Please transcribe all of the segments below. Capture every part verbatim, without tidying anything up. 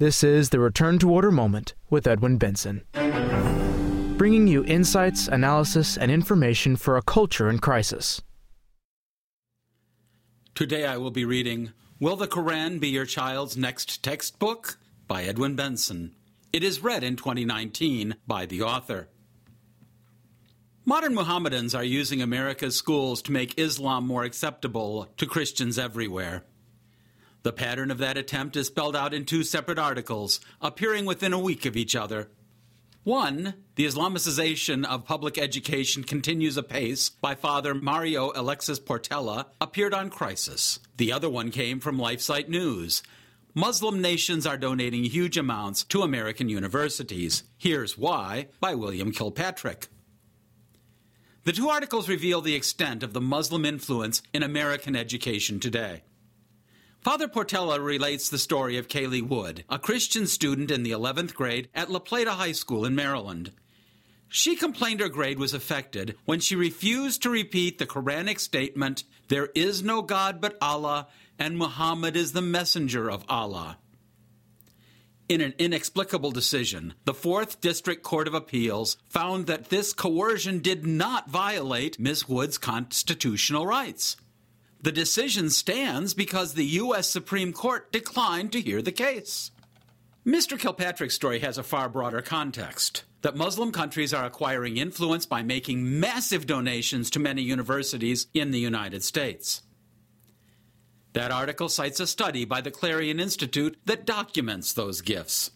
This is the Return to Order Moment with Edwin Benson, bringing you insights, analysis, and information for a culture in crisis. Today I will be reading Will the Koran Be Your Child's Next Textbook? By Edwin Benson. It is read in twenty nineteen by the author. Modern Mohammedans are using America's schools to make Islam more acceptable to Christians everywhere. The pattern of that attempt is spelled out in two separate articles, appearing within a week of each other. One, the Islamicization of public education continues apace by Father Mario Alexis Portella, appeared on Crisis. The other one came from LifeSite News. Muslim nations are donating huge amounts to American universities. Here's Why, by William Kilpatrick. The two articles reveal the extent of the Muslim influence in American education today. Father Portella relates the story of Kaylee Wood, a Christian student in the eleventh grade at La Plata High School in Maryland. She complained her grade was affected when she refused to repeat the Quranic statement, "There is no God but Allah, and Muhammad is the messenger of Allah." In an inexplicable decision, the Fourth District Court of Appeals found that this coercion did not violate Miz Wood's constitutional rights. The decision stands because the U S Supreme Court declined to hear the case. Mister Kilpatrick's story has a far broader context, that Muslim countries are acquiring influence by making massive donations to many universities in the United States. That article cites a study by the Clarion Institute that documents those gifts.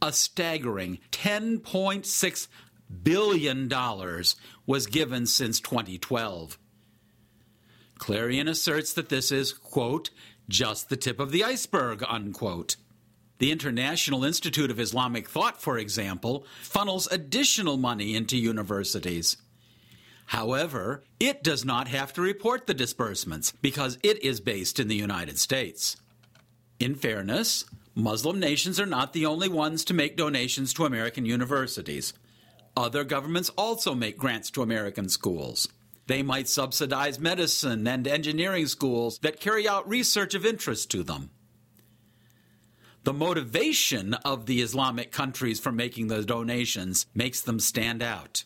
A staggering ten point six billion dollars was given since twenty twelve. Clarion asserts that this is, quote, just the tip of the iceberg, unquote. The International Institute of Islamic Thought, for example, funnels additional money into universities. However, it does not have to report the disbursements because it is based in the United States. In fairness, Muslim nations are not the only ones to make donations to American universities. Other governments also make grants to American schools. They might subsidize medicine and engineering schools that carry out research of interest to them. The motivation of the Islamic countries for making those donations makes them stand out.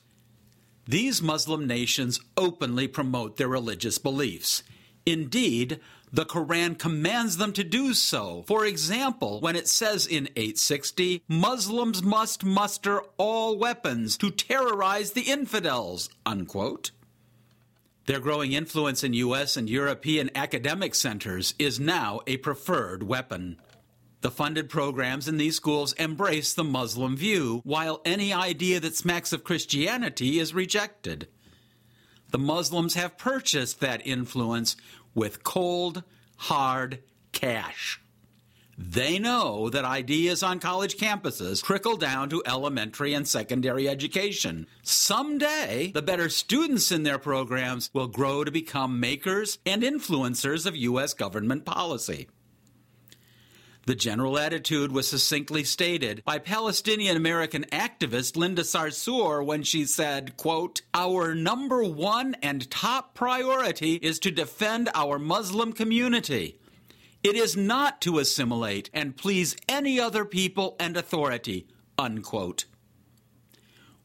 These Muslim nations openly promote their religious beliefs. Indeed, the Koran commands them to do so. For example, when it says in eight sixty, Muslims must muster all weapons to terrorize the infidels, unquote. Their growing influence in U S and European academic centers is now a preferred weapon. The funded programs in these schools embrace the Muslim view, while any idea that smacks of Christianity is rejected. The Muslims have purchased that influence with cold, hard cash. They know that ideas on college campuses trickle down to elementary and secondary education. Someday, the better students in their programs will grow to become makers and influencers of U S government policy. The general attitude was succinctly stated by Palestinian-American activist Linda Sarsour when she said, quote, "Our number one and top priority is to defend our Muslim community. It is not to assimilate and please any other people and authority," unquote.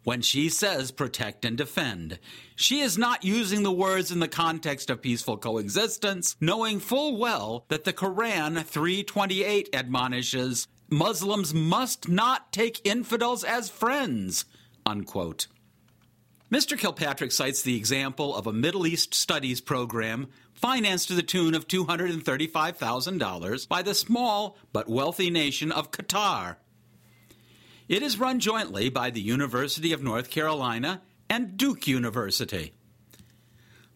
When she says protect and defend, she is not using the words in the context of peaceful coexistence, knowing full well that the Koran three twenty-eight admonishes, "Muslims must not take infidels as friends," unquote. Mister Kilpatrick cites the example of a Middle East Studies program financed to the tune of two hundred thirty-five thousand dollars by the small but wealthy nation of Qatar. It is run jointly by the University of North Carolina and Duke University.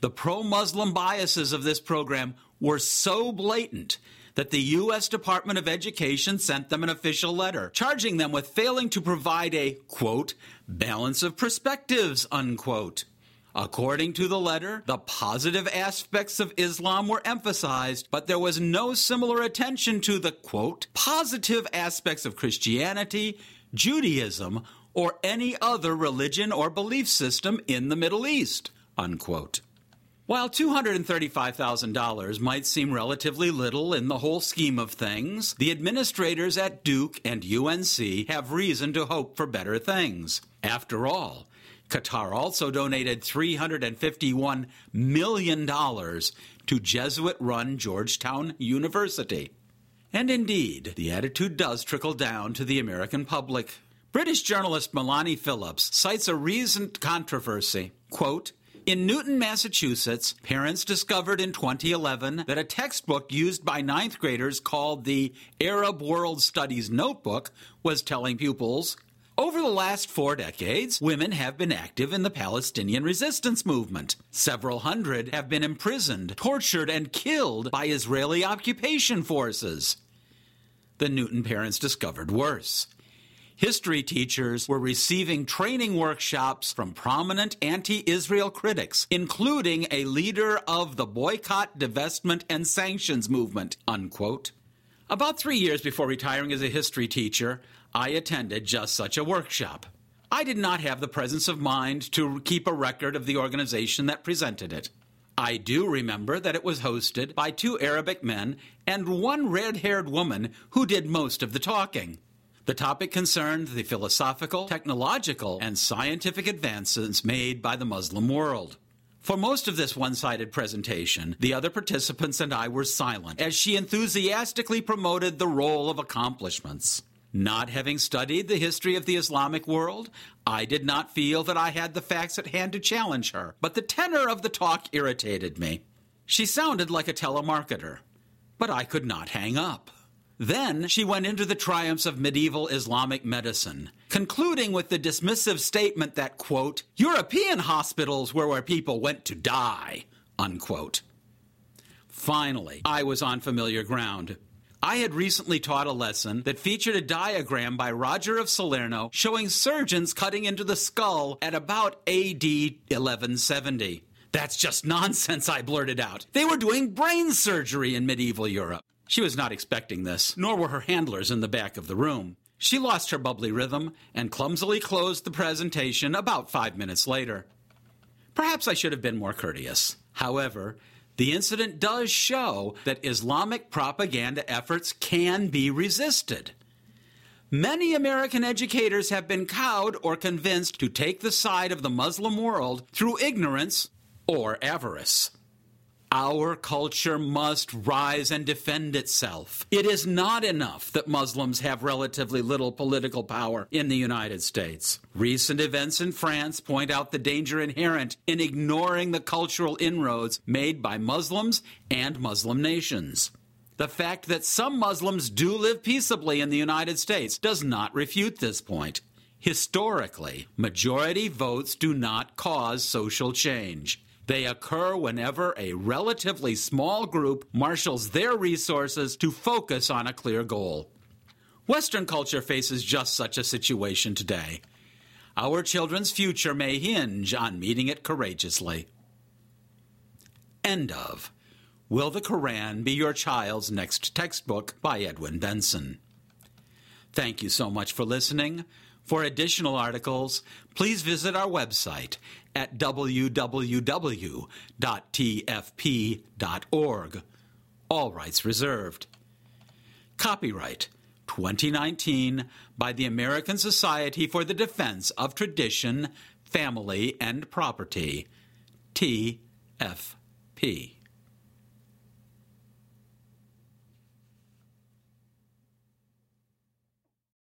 The pro-Muslim biases of this program were so blatant that the U S Department of Education sent them an official letter, charging them with failing to provide a, quote, balance of perspectives, unquote. According to the letter, the positive aspects of Islam were emphasized, but there was no similar attention to the, quote, positive aspects of Christianity, Judaism, or any other religion or belief system in the Middle East, unquote. While two hundred thirty-five thousand dollars might seem relatively little in the whole scheme of things, the administrators at Duke and U N C have reason to hope for better things. After all, Qatar also donated three hundred fifty-one million dollars to Jesuit-run Georgetown University. And indeed, the attitude does trickle down to the American public. British journalist Melanie Phillips cites a recent controversy, quote, "In Newton, Massachusetts, parents discovered in twenty eleven that a textbook used by ninth graders called the Arab World Studies Notebook was telling pupils, 'Over the last four decades, women have been active in the Palestinian resistance movement. Several hundred have been imprisoned, tortured, and killed by Israeli occupation forces.'" The Newton parents discovered worse. History teachers were receiving training workshops from prominent anti-Israel critics, including a leader of the Boycott, Divestment, and Sanctions movement, unquote. About three years before retiring as a history teacher, I attended just such a workshop. I did not have the presence of mind to keep a record of the organization that presented it. I do remember that it was hosted by two Arabic men and one red-haired woman who did most of the talking. The topic concerned the philosophical, technological, and scientific advances made by the Muslim world. For most of this one-sided presentation, the other participants and I were silent as she enthusiastically promoted the role of accomplishments. Not having studied the history of the Islamic world, I did not feel that I had the facts at hand to challenge her, but the tenor of the talk irritated me. She sounded like a telemarketer, but I could not hang up. Then she went into the triumphs of medieval Islamic medicine, concluding with the dismissive statement that, quote, "European hospitals were where people went to die," unquote. Finally, I was on familiar ground. I had recently taught a lesson that featured a diagram by Roger of Salerno showing surgeons cutting into the skull at about A D eleven seventy. "That's just nonsense," I blurted out. "They were doing brain surgery in medieval Europe." She was not expecting this, nor were her handlers in the back of the room. She lost her bubbly rhythm and clumsily closed the presentation about five minutes later. Perhaps I should have been more courteous. However, the incident does show that Islamic propaganda efforts can be resisted. Many American educators have been cowed or convinced to take the side of the Muslim world through ignorance or avarice. Our culture must rise and defend itself. It is not enough that Muslims have relatively little political power in the United States. Recent events in France point out the danger inherent in ignoring the cultural inroads made by Muslims and Muslim nations. The fact that some Muslims do live peaceably in the United States does not refute this point. Historically, majority votes do not cause social change. They occur whenever a relatively small group marshals their resources to focus on a clear goal. Western culture faces just such a situation today. Our children's future may hinge on meeting it courageously. End of Will the Koran Be Your Child's Next Textbook by Edwin Benson. Thank you so much for listening. For additional articles, please visit our website at w w w dot t f p dot org. All rights reserved. Copyright twenty nineteen by the American Society for the Defense of Tradition, Family, and Property, T F P.